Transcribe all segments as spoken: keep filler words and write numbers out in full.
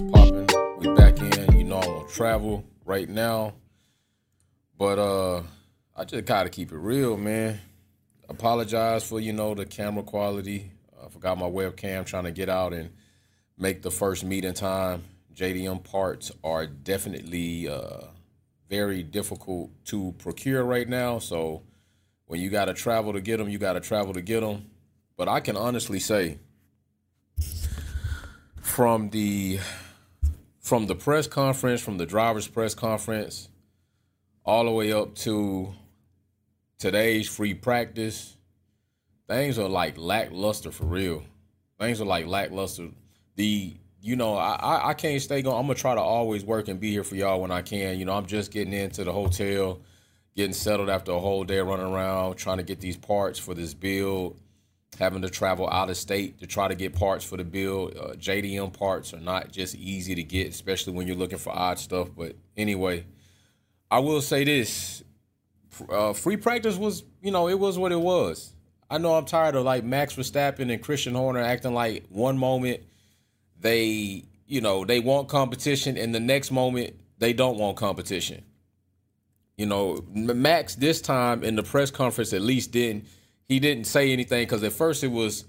What's poppin'? We back in. You know I'm on travel right now. But uh, I just gotta keep it real, man. Apologize for, you know, the camera quality. I forgot my webcam, trying to get out and make the first meet in time. J D M parts are definitely uh, very difficult to procure right now. So when you gotta travel to get them, you gotta travel to get them. But I can honestly say, from the from the press conference, from the driver's press conference, all the way up to today's free practice, things are like lackluster for real. Things are like lackluster. The, you know, I, I can't stay going. I'm going to try to always work and be here for y'all when I can. You know, I'm just getting into the hotel, getting settled after a whole day running around, trying to get these parts for this build, having to travel out of state to try to get parts for the build. Uh, J D M parts are not just easy to get, especially when you're looking for odd stuff. But anyway, I will say this. Uh, free practice was, you know, it was what it was. I know I'm tired of like Max Verstappen and Christian Horner acting like one moment they, you know, they want competition and the next moment they don't want competition. You know, Max this time in the press conference at least didn't, he didn't say anything, because at first it was,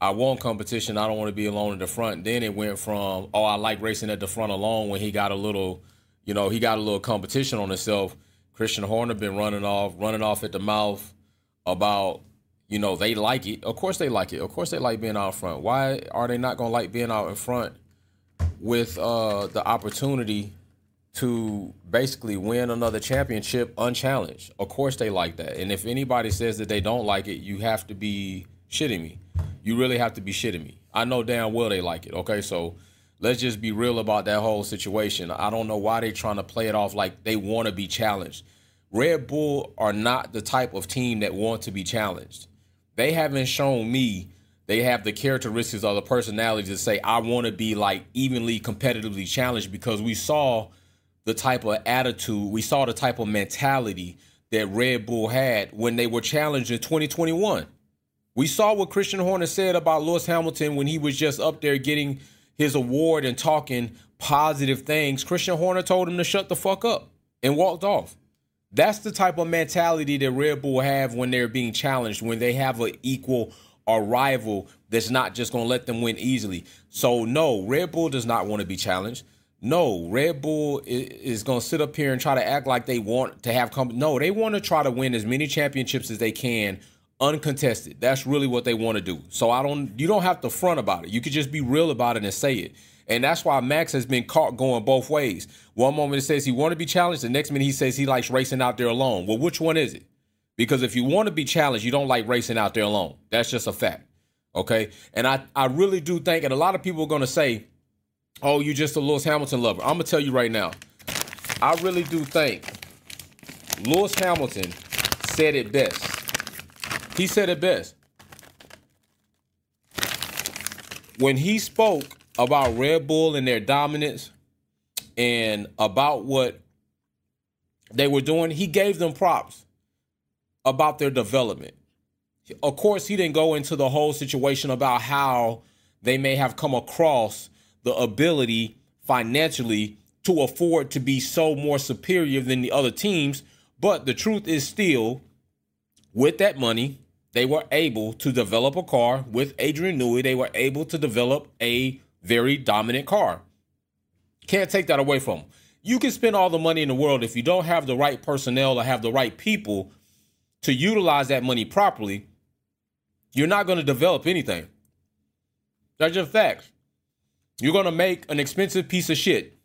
I want competition, I don't want to be alone in the front. Then it went from, oh, I like racing at the front alone, when he got a little, you know, he got a little competition on himself. Christian Horner been running off, running off at the mouth about, you know, they like it. Of course they like it. Of course they like being out front. Why are they not going to like being out in front with uh, the opportunity to basically win another championship unchallenged? Of course they like that. And if anybody says that they don't like it, you have to be shitting me. You really have to be shitting me. I know damn well they like it. Okay, so let's just be real about that whole situation. I don't know why they're trying to play it off like they want to be challenged. Red Bull are not the type of team that want to be challenged. They haven't shown me they have the characteristics or the personality to say, I want to be like evenly competitively challenged, because we saw the type of attitude, we saw the type of mentality that Red Bull had when they were challenged in twenty twenty-one. We saw what Christian Horner said about Lewis Hamilton when he was just up there getting his award and talking positive things. Christian Horner told him to shut the fuck up and walked off. That's the type of mentality that Red Bull have when they're being challenged, when they have an equal or rival that's not just going to let them win easily. So no, Red Bull does not want to be challenged. No, Red Bull is going to sit up here and try to act like they want to have company. No, they want to try to win as many championships as they can uncontested. That's really what they want to do. So I don't, you don't have to front about it. You could just be real about it and say it. And that's why Max has been caught going both ways. One moment it says he want to be challenged. The next minute he says he likes racing out there alone. Well, which one is it? Because if you want to be challenged, you don't like racing out there alone. That's just a fact. Okay. And I, I really do think, and a lot of people are going to say, oh, you just a Lewis Hamilton lover. I'm going to tell you right now, I really do think Lewis Hamilton said it best. He said it best. When he spoke about Red Bull and their dominance and about what they were doing, he gave them props about their development. Of course, he didn't go into the whole situation about how they may have come across the ability financially to afford to be so more superior than the other teams. But the truth is still, with that money, they were able to develop a car. With Adrian Newey, they were able to develop a very dominant car. Can't take that away from them. You can spend all the money in the world. If you don't have the right personnel or have the right people to utilize that money properly, you're not going to develop anything. That's just facts. You're going to make an expensive piece of shit.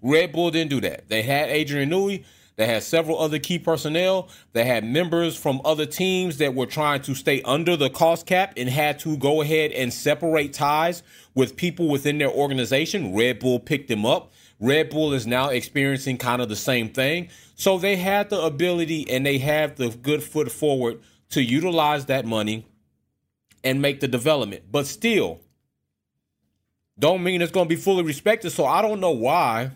Red Bull didn't do that. They had Adrian Newey. They had several other key personnel. They had members from other teams that were trying to stay under the cost cap and had to go ahead and separate ties with people within their organization. Red Bull picked them up. Red Bull is now experiencing kind of the same thing. So they had the ability and they have the good foot forward to utilize that money and make the development. But still, don't mean it's going to be fully respected. So I don't know why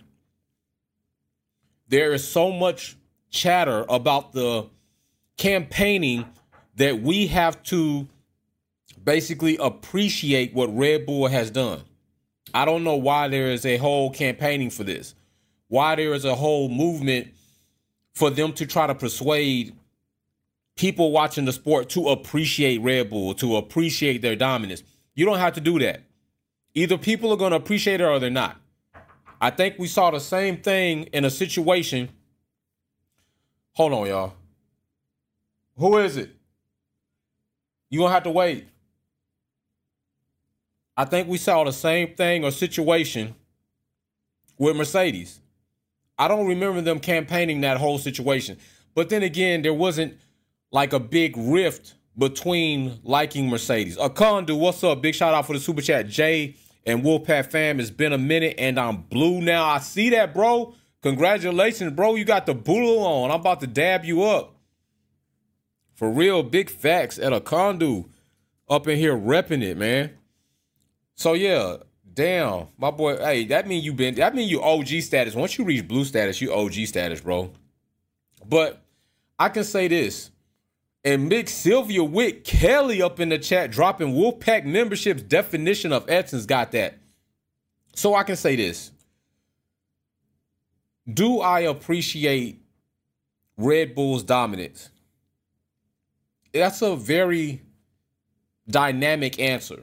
there is so much chatter about the campaigning that we have to basically appreciate what Red Bull has done. I don't know why there is a whole campaigning for this, why there is a whole movement for them to try to persuade people watching the sport to appreciate Red Bull, to appreciate their dominance. You don't have to do that. Either people are going to appreciate it or they're not. I think we saw the same thing in a situation. Hold on, y'all. Who is it? You gonna have to wait. I think we saw the same thing or situation with Mercedes. I don't remember them campaigning that whole situation. But then again, there wasn't like a big rift between liking Mercedes. Akondu, what's up? Big shout out for the super chat. Jay and Wolfpack fam, it's been a minute and I'm blue now. I see that, bro. Congratulations, bro. You got the boodle on. I'm about to dab you up. For real, big facts at Akondu up in here repping it, man. So yeah, damn, my boy. Hey, that mean you been, that mean you O G status. Once you reach blue status, you O G status, bro. But I can say this. And Mick Sylvia Wick Kelly up in the chat dropping Wolfpack membership's definition of essence, got that. So I can say this. Do I appreciate Red Bull's dominance? That's a very dynamic answer.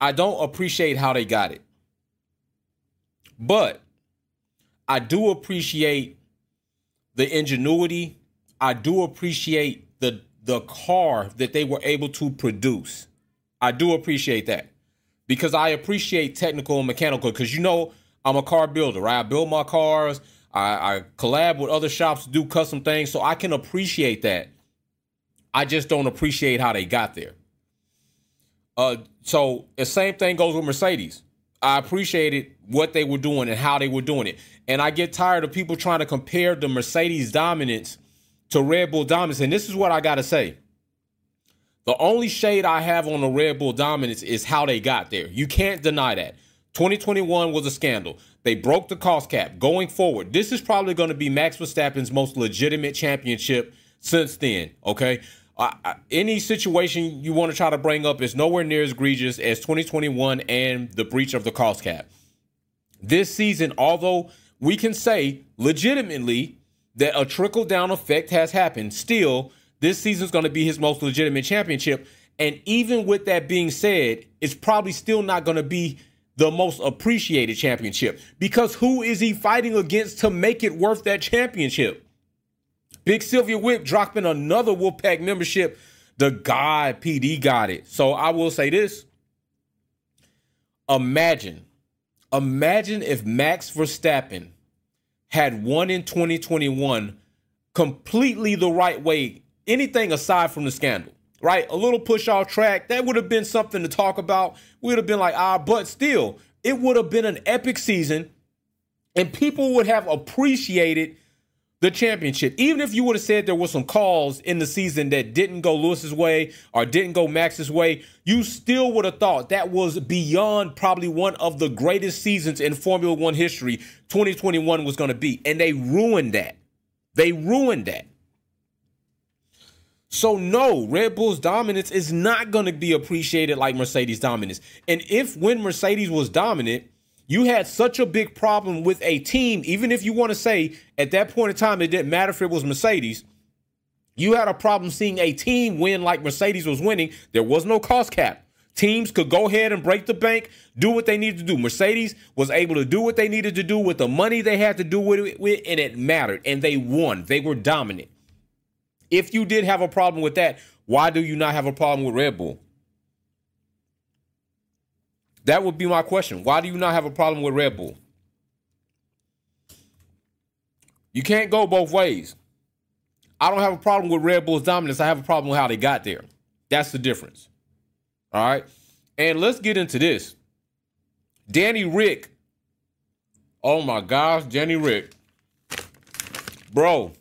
I don't appreciate how they got it. But I do appreciate the ingenuity. I do appreciate the the car that they were able to produce. I do appreciate that because I appreciate technical and mechanical, because, you know, I'm a car builder, right? I build my cars. I, I collab with other shops to do custom things, so I can appreciate that. I just don't appreciate how they got there. Uh, so the same thing goes with Mercedes. I appreciated what they were doing and how they were doing it. And I get tired of people trying to compare the Mercedes dominance to Red Bull dominance. And this is what I got to say. The only shade I have on the Red Bull dominance is how they got there. You can't deny that. twenty twenty-one was a scandal. They broke the cost cap. Going forward, this is probably going to be Max Verstappen's most legitimate championship since then. Okay. Uh, any situation you want to try to bring up is nowhere near as egregious as twenty twenty-one and the breach of the cost cap. This season, although we can say legitimately that a trickle-down effect has happened, still, this season's going to be his most legitimate championship. And even with that being said, it's probably still not going to be the most appreciated championship, because who is he fighting against to make it worth that championship? Big Sylvia Whip dropping another Wolfpack membership. The God P D got it. So I will say this. Imagine, imagine if Max Verstappen had won in twenty twenty-one completely the right way, anything aside from the scandal, right? A little push off track, that would have been something to talk about. We would have been like, ah, but still, it would have been an epic season and people would have appreciated the championship. Even if you would have said there were some calls in the season that didn't go Lewis's way or didn't go Max's way, you still would have thought that was beyond probably one of the greatest seasons in Formula One history. twenty twenty-one was going to be, and they ruined that. They ruined that. So no, Red Bull's dominance is not going to be appreciated like Mercedes' dominance. And if when Mercedes was dominant, you had such a big problem with a team, even if you want to say at that point in time it didn't matter if it was Mercedes, you had a problem seeing a team win like Mercedes was winning. There was no cost cap. Teams could go ahead and break the bank, do what they needed to do. Mercedes was able to do what they needed to do with the money they had to do with it, with, and it mattered, and they won. They were dominant. If you did have a problem with that, why do you not have a problem with Red Bull? That would be my question. Why do you not have a problem with Red Bull? You can't go both ways. I don't have a problem with Red Bull's dominance. I have a problem with how they got there. That's the difference. All right. And let's get into this. Danny Rick. Oh, my gosh. Danny Rick. Bro.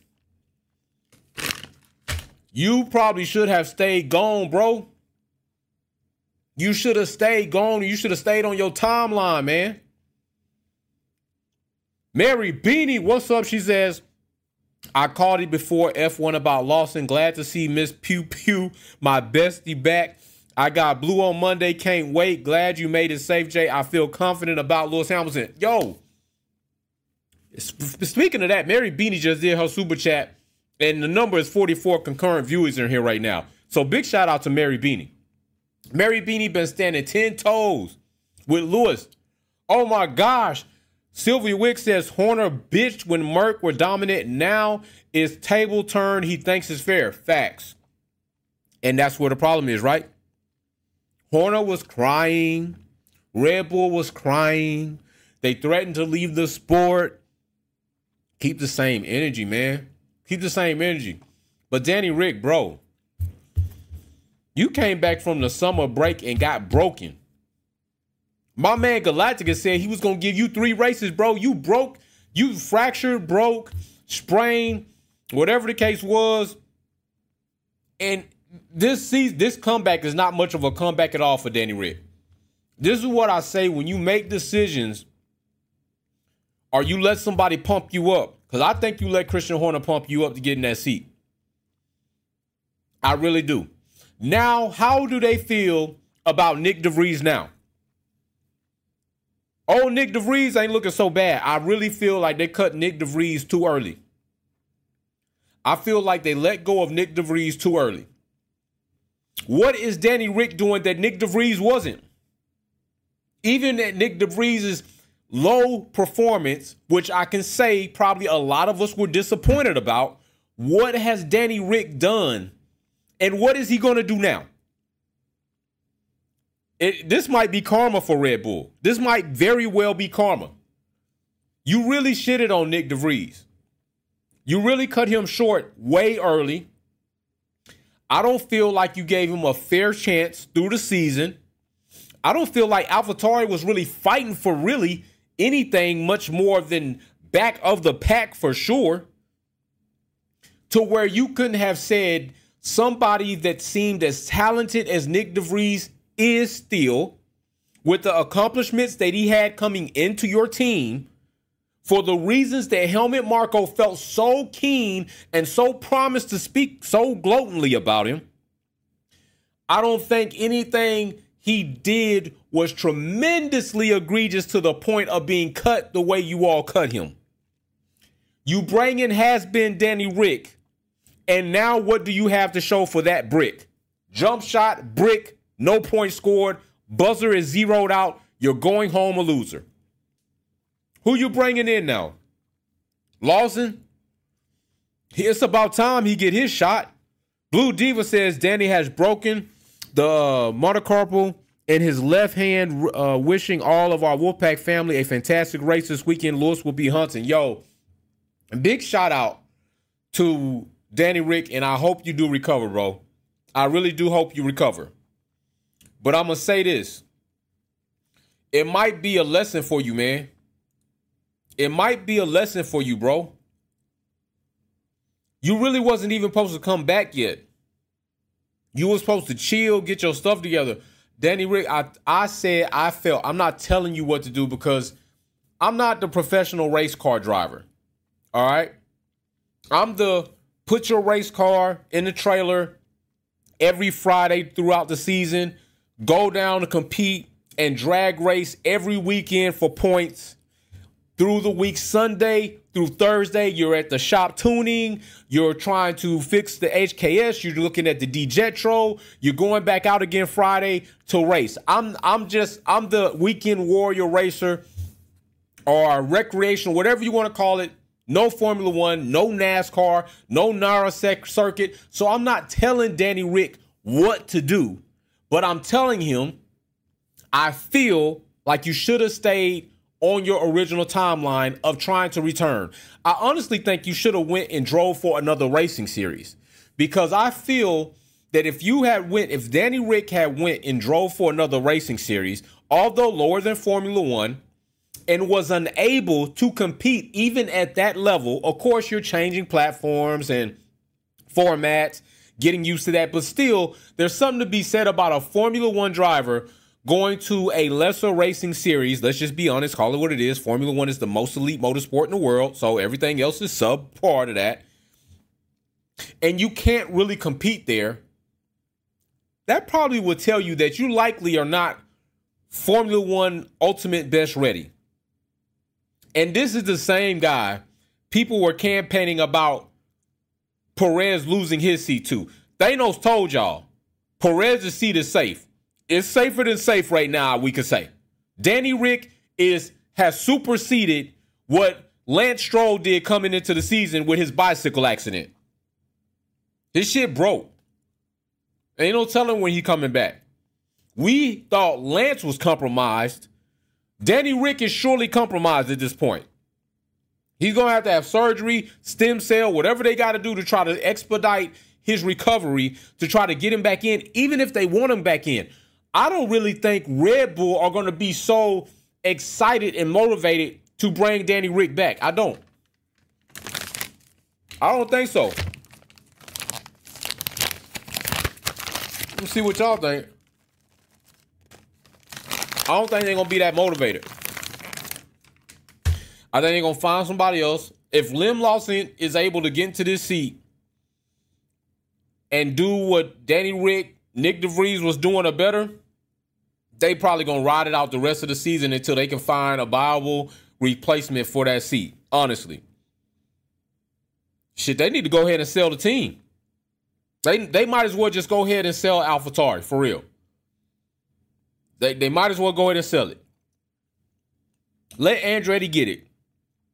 You probably should have stayed gone, bro. You should have stayed gone. You should have stayed on your timeline, man. Mary Beanie, what's up? She says, I called it before F one about Lawson. Glad to see Miss Pew Pew, my bestie, back. I got Blue on Monday. Can't wait. Glad you made it safe, Jay. I feel confident about Lewis Hamilton. Yo, speaking of that, Mary Beanie just did her super chat, and the number is forty-four concurrent viewers in here right now. So big shout out to Mary Beanie. Mary Beanie been standing ten toes with Lewis. Oh my gosh. Sylvia Wick says Horner bitched when Merck were dominant. Now is table turned. He thinks it's fair. Facts. And that's where the problem is, right? Horner was crying. Red Bull was crying. They threatened to leave the sport. Keep the same energy, man. Keep the same energy. But Danny Rick, bro, you came back from the summer break and got broken. My man Galactica said he was going to give you three races, bro. You broke, you fractured, broke, sprained, whatever the case was. And this season, this comeback is not much of a comeback at all for Danny Rick. This is what I say when you make decisions or you let somebody pump you up. Because I think you let Christian Horner pump you up to get in that seat. I really do. Now, how do they feel about Nick DeVries now? Oh, Nick DeVries ain't looking so bad. I really feel like they cut Nick DeVries too early. I feel like they let go of Nick DeVries too early. What is Danny Rick doing that Nick DeVries wasn't? Even at Nick DeVries' low performance, which I can say probably a lot of us were disappointed about, what has Danny Rick done? And what is he going to do now? It, this might be karma for Red Bull. This might very well be karma. You really shitted on Nick DeVries. You really cut him short way early. I don't feel like you gave him a fair chance through the season. I don't feel like AlphaTauri was really fighting for really anything much more than back of the pack for sure. To where you couldn't have said somebody that seemed as talented as Nick DeVries is still, with the accomplishments that he had coming into your team, for the reasons that Helmut Marko felt so keen and so promised to speak so gloatingly about him. I don't think anything he did was tremendously egregious to the point of being cut the way you all cut him. You bring in has-been Danny Rick, and now what do you have to show for that brick? Jump shot, brick, no points scored. Buzzer is zeroed out. You're going home a loser. Who you bringing in now? Lawson? It's about time he get his shot. Blue Diva says Danny has broken the uh, metacarpal in his left hand. Uh, wishing all of our Wolfpack family a fantastic race this weekend. Lewis will be hunting. Yo, big shout out to Danny Rick, and I hope you do recover, bro. I really do hope you recover. But I'm going to say this. It might be a lesson for you, man. It might be a lesson for you, bro. You really wasn't even supposed to come back yet. You were supposed to chill, get your stuff together. Danny Rick, I, I said I felt. I'm not telling you what to do because I'm not the professional race car driver. All right? I'm the put your race car in the trailer every Friday throughout the season. Go down to compete and drag race every weekend for points through the week. Sunday through Thursday, you're at the shop tuning. You're trying to fix the H K S. You're looking at the D-Jetro. You're going back out again Friday to race. I'm I'm just I'm the weekend warrior racer or recreational, whatever you want to call it. No Formula One, no NASCAR, no NARA sec- circuit. So I'm not telling Danny Rick what to do. But I'm telling him, I feel like you should have stayed on your original timeline of trying to return. I honestly think you should have went and drove for another racing series, because I feel that if you had went, if Danny Rick had went and drove for another racing series, although lower than Formula One, and was unable to compete even at that level. Of course, you're changing platforms and formats, getting used to that. But still, there's something to be said about a Formula One driver going to a lesser racing series. Let's just be honest, call it what it is. Formula One is the most elite motorsport in the world, so everything else is subpar to that. And you can't really compete there. that probably would tell you that you likely are not Formula One ultimate best ready. And this is the same guy people were campaigning about Perez losing his seat to. Thanos told y'all, Perez's seat is safe. It's safer than safe right now, we could say. Danny Rick is has superseded what Lance Stroll did coming into the season with his bicycle accident. His shit broke. Ain't no telling when he coming back. We thought Lance was compromised. Danny Rick is surely compromised at this point. He's going to have to have surgery, stem cell, whatever they got to do to try to expedite his recovery, to try to get him back in, even if they want him back in. I don't really think Red Bull are going to be so excited and motivated to bring Danny Rick back. I don't. I don't think so. Let's see what y'all think. I don't think they're going to be that motivated. I think they're going to find somebody else. If Liam Lawson is able to get into this seat and do what Danny Rick, Nick DeVries was doing or better, they probably going to ride it out the rest of the season until they can find a viable replacement for that seat, honestly. Shit, they need to go ahead and sell the team. They, they might as well just go ahead and sell AlphaTauri, for real. They, they might as well go ahead and sell it. Let Andretti get it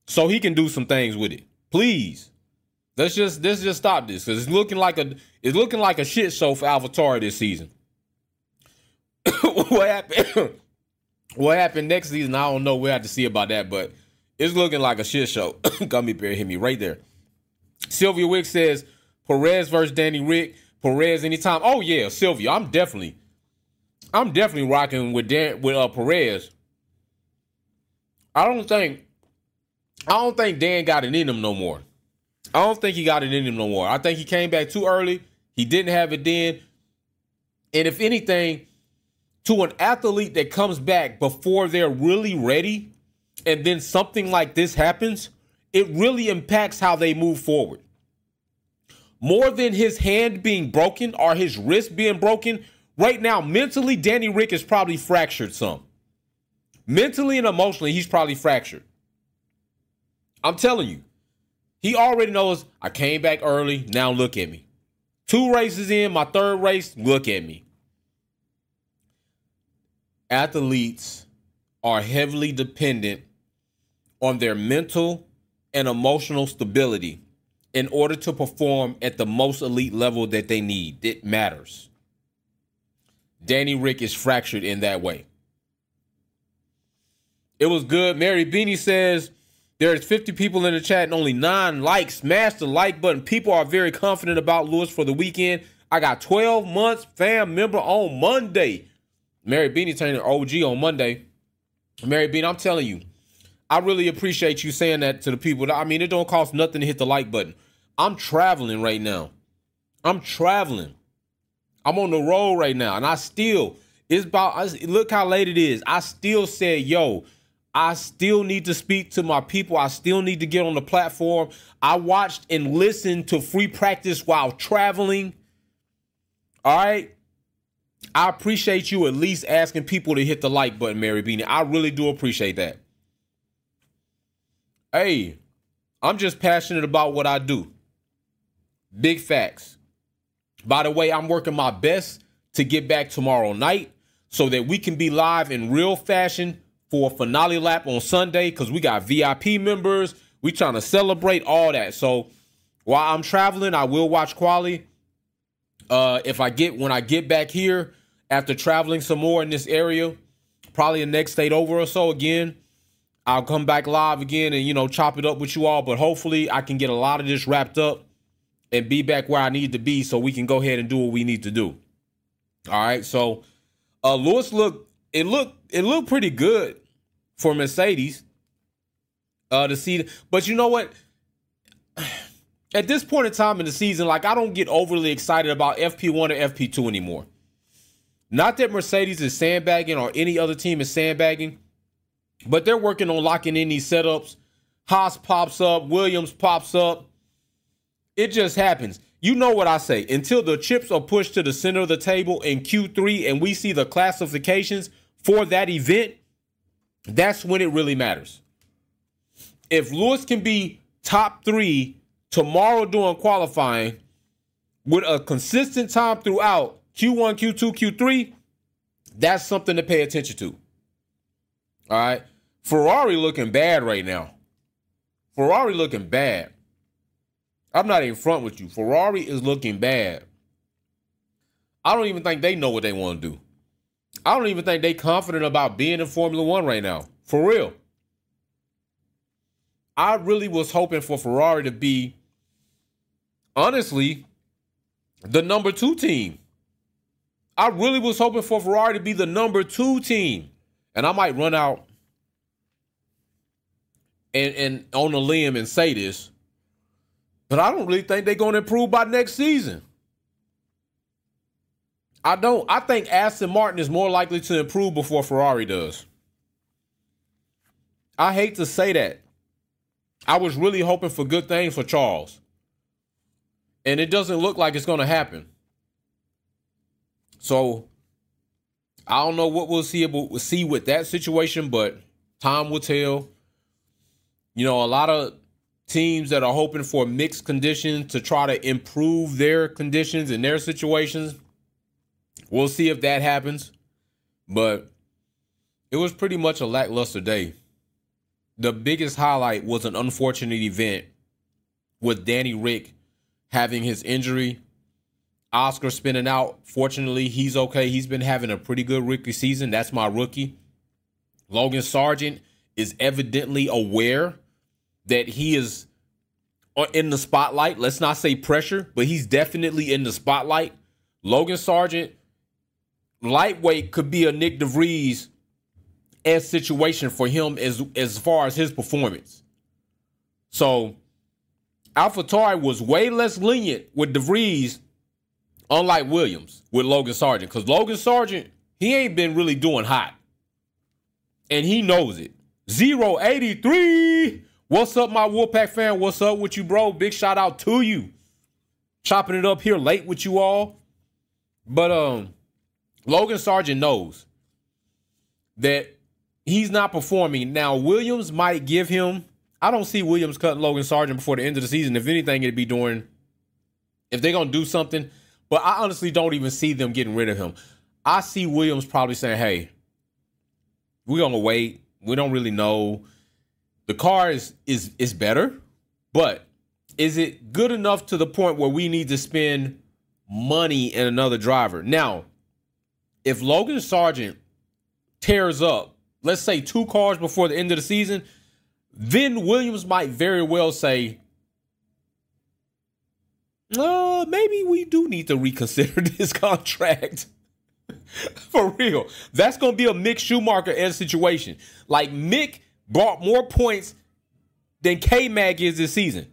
so he can do some things with it. Please. Let's just let's just stop this. Cause it's looking like a it's looking like a shit show for AlphaTauri this season. What happened? What happened next season? I don't know. We'll have to see about that, but it's looking like a shit show. Gummy bear hit me right there. Sylvia Wick says Perez versus Danny Rick. Perez anytime. Oh yeah, Sylvia. I'm definitely. I'm definitely rocking with Dan, with uh, Perez. I don't think, I don't think Dan got it in him no more. I don't think he got it in him no more. I think he came back too early. He didn't have it then. And if anything, to an athlete that comes back before they're really ready, and then something like this happens, it really impacts how they move forward. More than his hand being broken or his wrist being broken, right now, mentally, Danny Rick is probably fractured some. Mentally and emotionally, he's probably fractured. I'm telling you, he already knows, I came back early, now look at me. Two races in, my third race, look at me. Athletes are heavily dependent on their mental and emotional stability in order to perform at the most elite level that they need. It matters. Danny Rick is fractured in that way. It was good. Mary Beanie says, there's fifty people in the chat and only nine likes. Smash the like button. People are very confident about Lewis for the weekend. I got twelve months fam member on Monday. Mary Beanie turning O G on Monday. Mary Beanie, I'm telling you, I really appreciate you saying that to the people. I mean, it don't cost nothing to hit the like button. I'm traveling right now. I'm traveling. I'm on the road right now, and I still, it's about, look how late it is. I still said, yo, I still need to speak to my people. I still need to get on the platform. I watched and listened to free practice while traveling. All right? I appreciate you at least asking people to hit the like button, Mary Beanie. I really do appreciate that. Hey, I'm just passionate about what I do. Big facts. By the way, I'm working my best to get back tomorrow night so that we can be live in real fashion for a finale lap on Sunday because we got V I P members. We trying to celebrate all that. So while I'm traveling, I will watch quali. Uh, if I get when I get back here after traveling some more in this area, probably the next state over or so again, I'll come back live again and, you know, chop it up with you all. But hopefully I can get a lot of this wrapped up and be back where I need to be so we can go ahead and do what we need to do. All right, so uh, Lewis looked, it looked, it looked pretty good for Mercedes uh, to see. But you know what? At this point in time in the season, like, I don't get overly excited about F P one or F P two anymore. Not that Mercedes is sandbagging or any other team is sandbagging, but they're working on locking in these setups. Haas pops up, Williams pops up. It just happens. You know what I say. Until the chips are pushed to the center of the table in Q three and we see the classifications for that event, that's when it really matters. If Lewis can be top three tomorrow during qualifying with a consistent time throughout Q one, Q two, Q three, that's something to pay attention to. All right. Ferrari looking bad right now. Ferrari looking bad. I'm not in front with you. Ferrari is looking bad. I don't even think they know what they want to do. I don't even think they're confident about being in Formula One right now. For real. I really was hoping for Ferrari to be, honestly, the number two team. I really was hoping for Ferrari to be the number two team. And I might run out and, and on a limb and say this, but I don't really think they're going to improve by next season. I don't. I think Aston Martin is more likely to improve before Ferrari does. I hate to say that. I was really hoping for good things for Charles. And it doesn't look like it's going to happen. So I don't know what we'll see, we'll see with that situation, but time will tell. You know, a lot of teams that are hoping for mixed conditions to try to improve their conditions and their situations. We'll see if that happens. But it was pretty much a lackluster day. The biggest highlight was an unfortunate event with Danny Rick having his injury. Oscar spinning out. Fortunately, he's okay. He's been having a pretty good rookie season. That's my rookie. Logan Sargent is evidently aware that he is in the spotlight. Let's not say pressure, but he's definitely in the spotlight. Logan Sargent, lightweight, could be a Nick DeVries and situation for him as, as far as his performance. So AlphaTauri was way less lenient with DeVries, unlike Williams, with Logan Sargent. Because Logan Sargent, he ain't been really doing hot. And he knows it. zero eighty-three. What's up, my Wolfpack fan? What's up with you, bro? Big shout out to you. Chopping it up here late with you all. But um, Logan Sargent knows that he's not performing. Now, Williams might give him... I don't see Williams cutting Logan Sargent before the end of the season. If anything, it'd be doing... If they're going to do something. But I honestly don't even see them getting rid of him. I see Williams probably saying, hey, we're going to wait. We don't really know. The car is, is, is better, but is it good enough to the point where we need to spend money in another driver? Now, if Logan Sargent tears up, let's say two cars before the end of the season, then Williams might very well say, uh, maybe we do need to reconsider this contract. For real. That's going to be a Mick Schumacher-esque situation. Like, Mick brought more points than K-Mag is this season.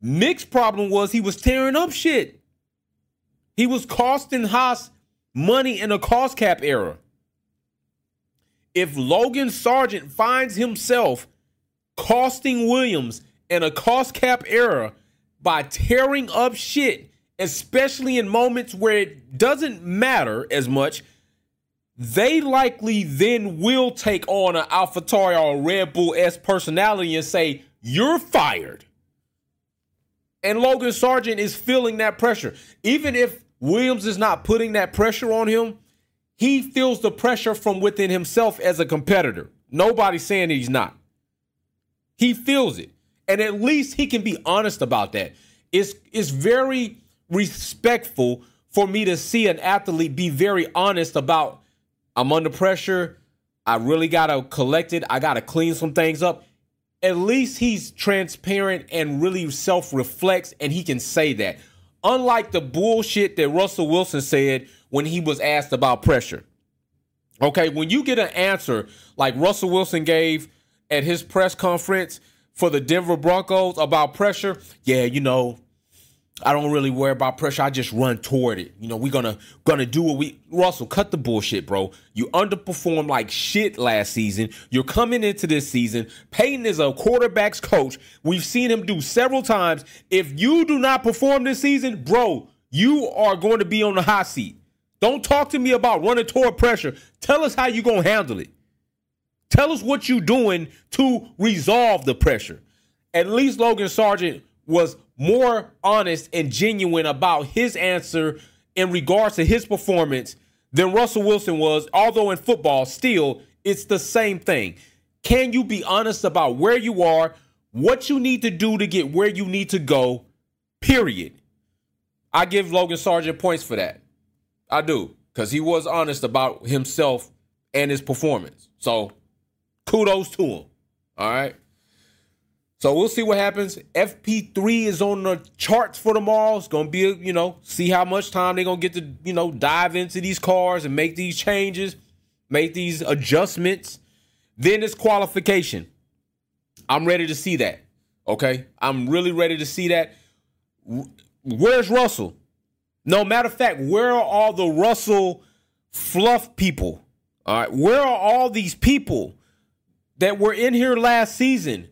Mick's problem was he was tearing up shit. He was costing Haas money in a cost cap era. If Logan Sargent finds himself costing Williams in a cost cap era by tearing up shit, especially in moments where it doesn't matter as much, they likely then will take on an AlphaTauri or a Red Bull-esque personality and say, you're fired. And Logan Sargent is feeling that pressure. Even if Williams is not putting that pressure on him, he feels the pressure from within himself as a competitor. Nobody's saying that he's not. He feels it. And at least he can be honest about that. It's, it's very respectful for me to see an athlete be very honest about, I'm under pressure. I really got to collect it. I got to clean some things up. At least he's transparent and really self-reflects, and he can say that. Unlike the bullshit that Russell Wilson said when he was asked about pressure. Okay, when you get an answer like Russell Wilson gave at his press conference for the Denver Broncos about pressure, yeah, you know, I don't really worry about pressure. I just run toward it. You know, we're gonna gonna do what we Russell, cut the bullshit, bro. You underperformed like shit last season. You're coming into this season. Peyton is a quarterback's coach. We've seen him do several times. If you do not perform this season, bro, you are going to be on the hot seat. Don't talk to me about running toward pressure. Tell us how you're gonna handle it. Tell us what you're doing to resolve the pressure. At least Logan Sargent was more honest and genuine about his answer in regards to his performance than Russell Wilson was, although in football, still, it's the same thing. Can you be honest about where you are, what you need to do to get where you need to go, period? I give Logan Sargent points for that. I do, because he was honest about himself and his performance. So kudos to him, all right? So we'll see what happens. F P three is on the charts for tomorrow. It's going to be, a, you know, see how much time they're going to get to, you know, dive into these cars and make these changes, make these adjustments. Then it's qualification. I'm ready to see that, okay? I'm really ready to see that. Where's Russell? No, matter of fact, where are all the Russell fluff people? All right, where are all these people that were in here last season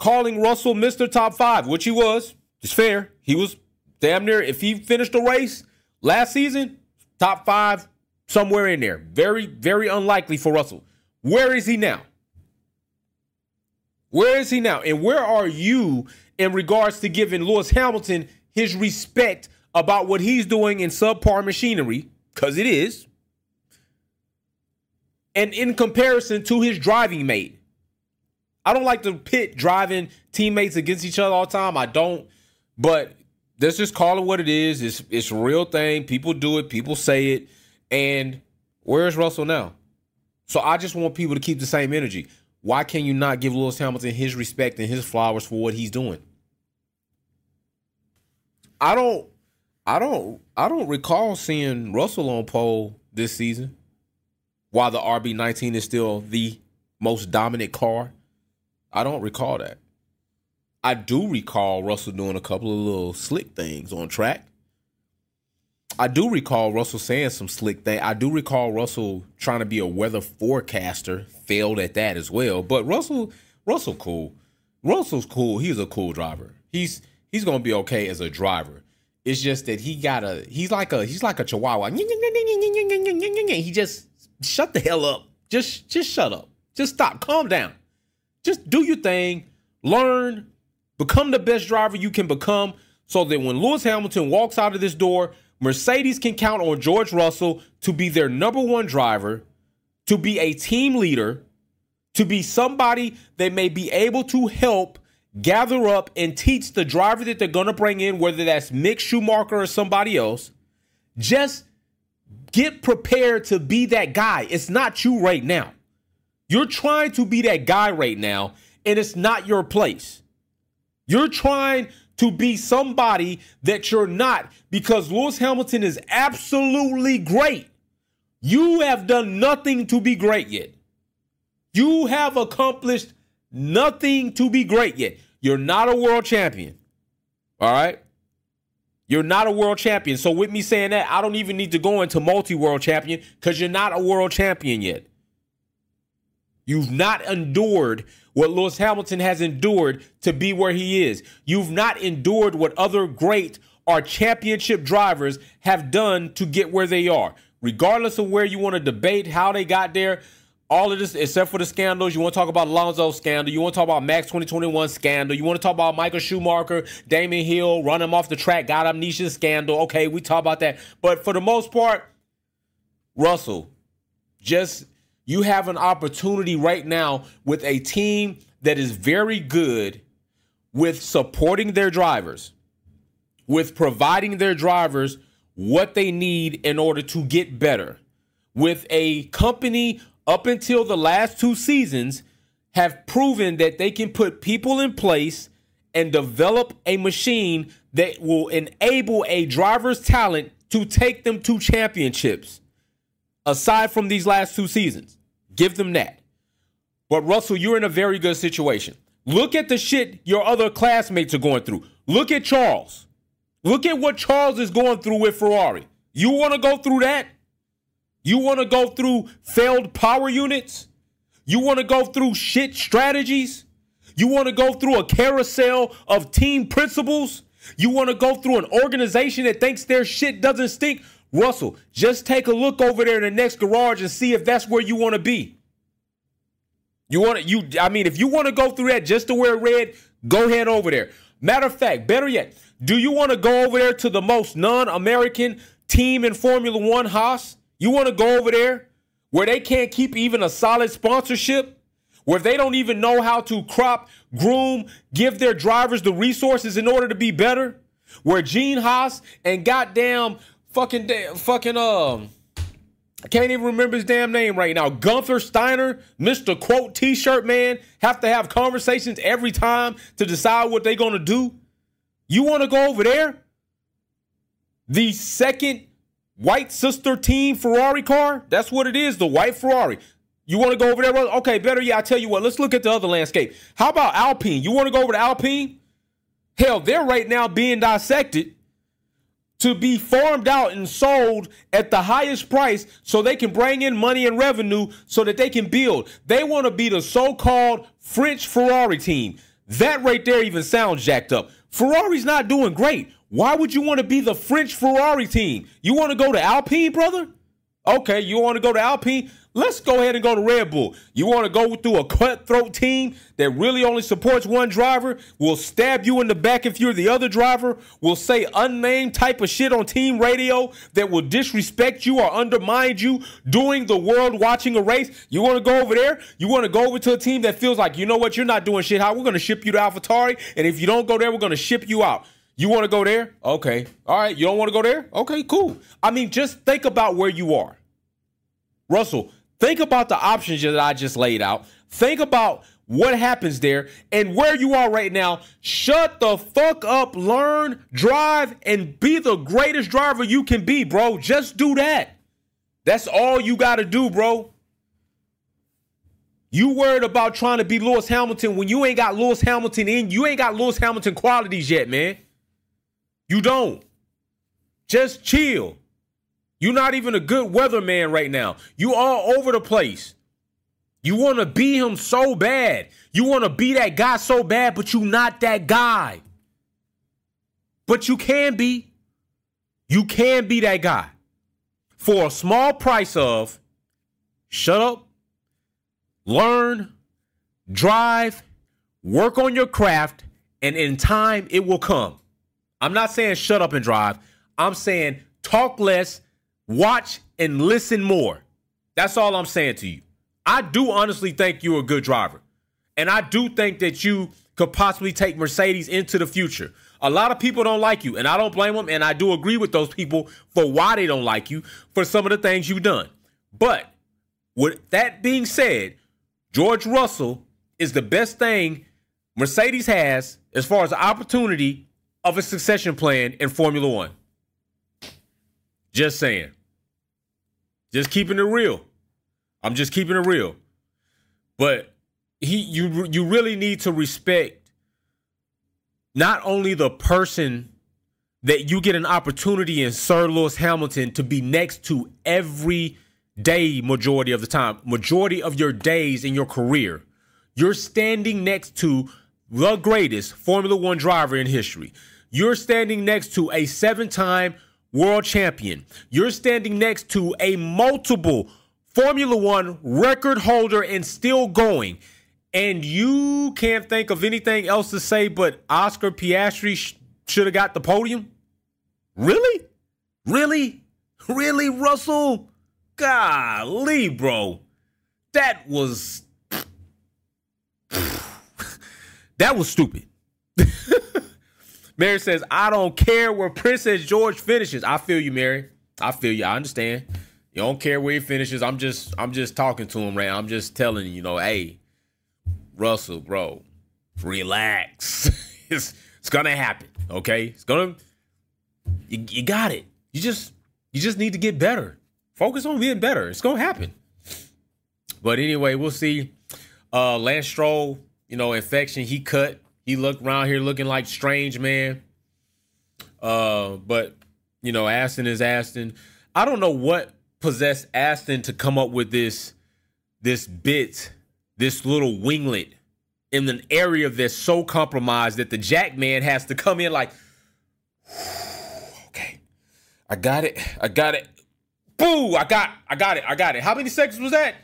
calling Russell Mister Top Five, which he was? It's fair. He was damn near, if he finished the race last season, top five, somewhere in there. Very, very unlikely for Russell. Where is he now? Where is he now? And where are you in regards to giving Lewis Hamilton his respect about what he's doing in subpar machinery? Because it is. And in comparison to his driving mate. I don't like to pit driving teammates against each other all the time. I don't. But let's just call it what it is. It's it's a real thing. People do it. People say it. And where is Russell now? So I just want people to keep the same energy. Why can you not give Lewis Hamilton his respect and his flowers for what he's doing? I don't I don't I don't recall seeing Russell on pole this season while the R B nineteen is still the most dominant car. I don't recall that. I do recall Russell doing a couple of little slick things on track. I do recall Russell saying some slick things. I do recall Russell trying to be a weather forecaster, failed at that as well. But Russell, Russell cool. Russell's cool. He's a cool driver. He's he's gonna be okay as a driver. It's just that he got a he's like a he's like a chihuahua. He just shut the hell up. Just just shut up. Just stop. Calm down. Just do your thing, learn, become the best driver you can become so that when Lewis Hamilton walks out of this door, Mercedes can count on George Russell to be their number one driver, to be a team leader, to be somebody that may be able to help gather up and teach the driver that they're going to bring in, whether that's Mick Schumacher or somebody else. Just get prepared to be that guy. It's not you right now. You're trying to be that guy right now, and it's not your place. You're trying to be somebody that you're not because Lewis Hamilton is absolutely great. You have done nothing to be great yet. You have accomplished nothing to be great yet. You're not a world champion, all right? You're not a world champion. So with me saying that, I don't even need to go into multi-world champion because you're not a world champion yet. You've not endured what Lewis Hamilton has endured to be where he is. You've not endured what other great or championship drivers have done to get where they are. Regardless of where you want to debate how they got there, all of this, except for the scandals, you want to talk about Alonso's scandal, you want to talk about Max twenty twenty-one scandal, you want to talk about Michael Schumacher, Damon Hill, run him off the track, got amnesia scandal. Okay, we talk about that. But for the most part, Russell, just... you have an opportunity right now with a team that is very good with supporting their drivers, with providing their drivers what they need in order to get better, with a company up until the last two seasons have proven that they can put people in place and develop a machine that will enable a driver's talent to take them to championships. Aside from these last two seasons. Give them that. But, Russell, you're in a very good situation. Look at the shit your other classmates are going through. Look at Charles. Look at what Charles is going through with Ferrari. You want to go through that? You want to go through failed power units? You want to go through shit strategies? You want to go through a carousel of team principles? You want to go through an organization that thinks their shit doesn't stink? Russell, just take a look over there in the next garage and see if that's where you want to be. You want to, you, I mean, if you want to go through that just to wear red, go ahead over there. Matter of fact, better yet, do you want to go over there to the most non-American team in Formula One, Haas? You want to go over there where they can't keep even a solid sponsorship, where they don't even know how to crop, groom, give their drivers the resources in order to be better, where Gene Haas and goddamn fucking, da- fucking, um, I can't even remember his damn name right now. Gunther Steiner, Mister Quote T-shirt man, have to have conversations every time to decide what they're going to do. You want to go over there? The second white sister team Ferrari car? That's what it is, the white Ferrari. You want to go over there? Okay, better yeah, I tell you what, let's look at the other landscape. How about Alpine? You want to go over to Alpine? Hell, they're right now being dissected to be farmed out and sold at the highest price so they can bring in money and revenue so that they can build. They want to be the so-called French Ferrari team. That right there even sounds jacked up. Ferrari's not doing great. Why would you want to be the French Ferrari team? You want to go to Alpine, brother? Okay, you want to go to Alpine? Let's go ahead and go to Red Bull. You want to go through a cutthroat team that really only supports one driver, will stab you in the back if you're the other driver, will say unnamed type of shit on team radio that will disrespect you or undermine you during the world watching a race. You want to go over there? You want to go over to a team that feels like, you know what, you're not doing shit. How we're going to ship you to AlphaTauri, and if you don't go there, we're going to ship you out. You want to go there? Okay. All right. You don't want to go there? Okay, cool. I mean, just think about where you are. Russell, think about the options that I just laid out. Think about what happens there and where you are right now. Shut the fuck up, learn, drive, and be the greatest driver you can be, bro. Just do that. That's all you got to do, bro. You worried about trying to be Lewis Hamilton when you ain't got Lewis Hamilton in. You ain't got Lewis Hamilton qualities yet, man. You don't. Just chill. You're not even a good weatherman right now. You all over the place. You want to be him so bad. You want to be that guy so bad, but you not that guy. But you can be. You can be that guy. For a small price of shut up, learn, drive, work on your craft, and in time it will come. I'm not saying shut up and drive. I'm saying talk less, watch and listen more. That's all I'm saying to you. I do honestly think you're a good driver. And I do think that you could possibly take Mercedes into the future. A lot of people don't like you, and I don't blame them. And I do agree with those people for why they don't like you, for some of the things you've done. But with that being said, George Russell is the best thing Mercedes has as far as the opportunity of a succession plan in Formula One. Just saying. Just keeping it real. I'm just keeping it real. But he, you, you really need to respect not only the person that you get an opportunity in Sir Lewis Hamilton to be next to every day majority of the time, majority of your days in your career. You're standing next to the greatest Formula One driver in history. You're standing next to a seven-time world champion. You're standing next to a multiple Formula One record holder and still going. And you can't think of anything else to say but Oscar Piastri sh- should have got the podium? Really? Really? Really, Russell? Golly, bro. That was... that was stupid. Mary says, I don't care where Princess George finishes. I feel you, Mary. I feel you. I understand. You don't care where he finishes. I'm just I'm just talking to him, right? I'm just telling you, you know, hey, Russell, bro, relax. it's it's going to happen, okay? It's going to... You, you got it. You just You just need to get better. Focus on being better. It's going to happen. But anyway, we'll see. Uh, Lance Stroll, you know, infection, he cut. He looked around here looking like strange, man. Uh, but, you know, Aston is Aston. I don't know what possessed Aston to come up with this, this bit, this little winglet in an area that's so compromised that the jack man has to come in like, okay, I got it. I got it. Boo, I got I got it. I got it. How many seconds was that?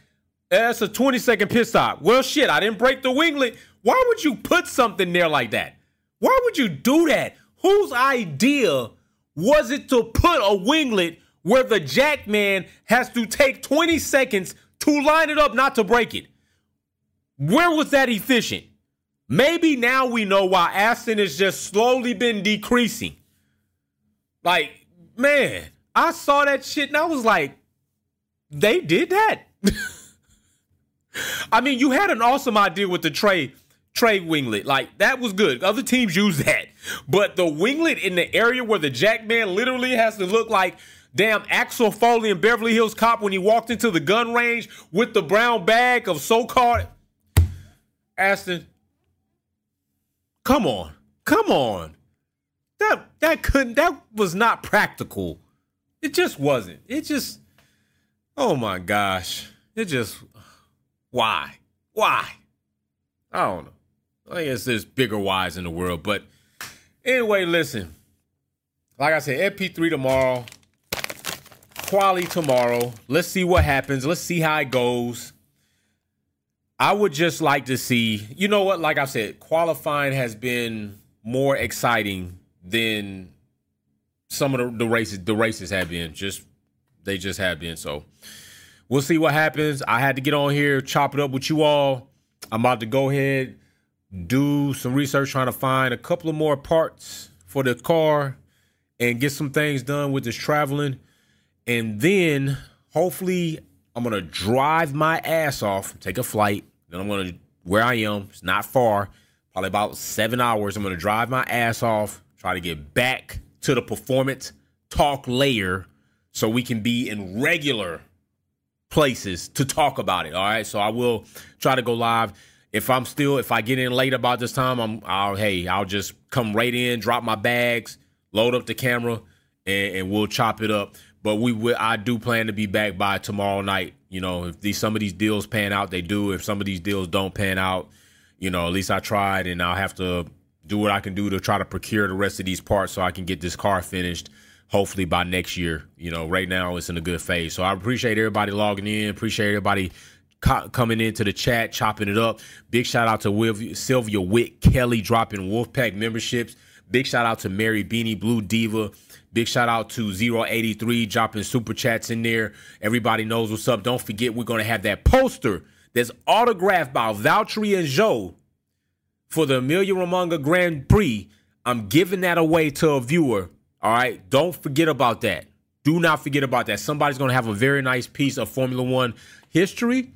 That's a twenty second pit stop. Well, shit, I didn't break the winglet. Why would you put something there like that? Why would you do that? Whose idea was it to put a winglet where the jack man has to take twenty seconds to line it up not to break it? Where was that efficient? Maybe now we know why Aston has just slowly been decreasing. Like, man, I saw that shit and I was like, they did that? I mean, you had an awesome idea with the tray, tray winglet. Like, that was good. Other teams use that. But the winglet in the area where the jack man literally has to look like damn Axel Foley in Beverly Hills Cop when he walked into the gun range with the brown bag of so-called... Aston, come on. Come on. That, that couldn't... That was not practical. It just wasn't. It just... Oh, my gosh. It just... Why? Why? I don't know. I guess there's bigger whys in the world. But anyway, listen. Like I said, M P three tomorrow. Quali tomorrow. Let's see what happens. Let's see how it goes. I would just like to see, you know what? Like I said, qualifying has been more exciting than some of the, the races. The races have been just, they just have been. So we'll see what happens. I had to get on here, chop it up with you all. I'm about to go ahead, do some research, trying to find a couple of more parts for the car and get some things done with this traveling. And then hopefully I'm going to drive my ass off, take a flight. Then I'm going to, where I am, it's not far, probably about seven hours. I'm going to drive my ass off, try to get back to the performance talk layer so we can be in regular places to talk about it. All right. So I will try to go live. If I'm still, if I get in late about this time, I'm I'll, hey, I'll just come right in, drop my bags, load up the camera and, and we'll chop it up. But we will, I do plan to be back by tomorrow night. You know, if these, some of these deals pan out, they do. If some of these deals don't pan out, you know, at least I tried and I'll have to do what I can do to try to procure the rest of these parts so I can get this car finished. Hopefully by next year, you know, right now it's in a good phase. So I appreciate everybody logging in. Appreciate everybody co- coming into the chat, chopping it up. Big shout out to Wil- Sylvia Witt Kelly dropping Wolfpack memberships. Big shout out to Mary Beanie Blue Diva. Big shout out to zero eighty-three dropping super chats in there. Everybody knows what's up. Don't forget, we're going to have that poster that's autographed by Valtteri and Joe for the Amelia Romagna Grand Prix. I'm giving that away to a viewer. All right, don't forget about that. Do not forget about that. Somebody's going to have a very nice piece of Formula One history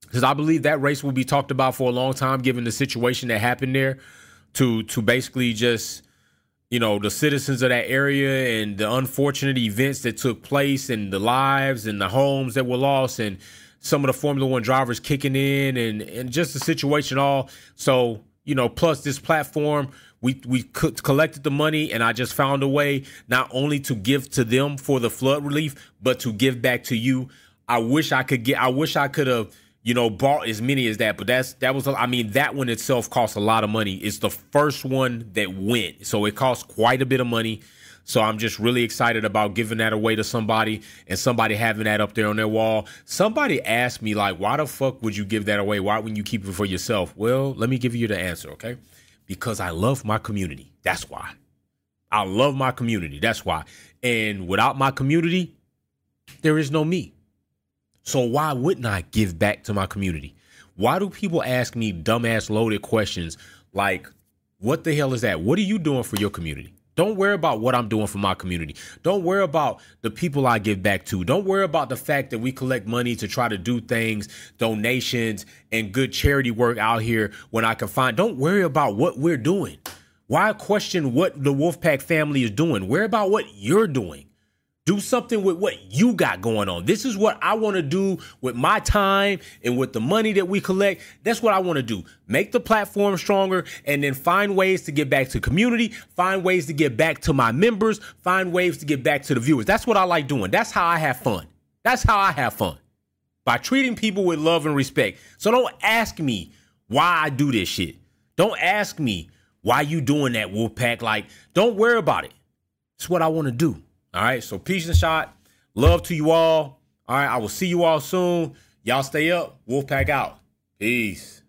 because I believe that race will be talked about for a long time, given the situation that happened there to, to basically just, you know, the citizens of that area and the unfortunate events that took place and the lives and the homes that were lost and some of the Formula One drivers kicking in and, and just the situation all. So, you know, plus this platform, we we co- collected the money and I just found a way not only to give to them for the flood relief, but to give back to you. I wish I could get I wish I could have, you know, bought as many as that. But that's that was I mean, that one itself costs a lot of money. It's the first one that went. So it costs quite a bit of money. So I'm just really excited about giving that away to somebody and somebody having that up there on their wall. Somebody asked me, like, why the fuck would you give that away? Why wouldn't you keep it for yourself? Well, let me give you the answer, okay? Because I love my community. That's why. I love my community. That's why. And without my community, there is no me. So why wouldn't I give back to my community? Why do people ask me dumbass loaded questions like, what the hell is that? What are you doing for your community? Don't worry about what I'm doing for my community. Don't worry about the people I give back to. Don't worry about the fact that we collect money to try to do things, donations, and good charity work out here when I can find. Don't worry about what we're doing. Why question what the Wolfpack family is doing? Worry about what you're doing. Do something with what you got going on. This is what I want to do with my time and with the money that we collect. That's what I want to do. Make the platform stronger, and then find ways to get back to community, find ways to get back to my members, find ways to get back to the viewers. That's what I like doing. That's how I have fun. That's how I have fun. By treating people with love and respect. So don't ask me why I do this shit. Don't ask me why you doing that, Wolfpack. Like, don't worry about it. It's what I want to do. All right. So peace and shot. Love to you all. All right. I will see you all soon. Y'all stay up. Wolfpack out. Peace.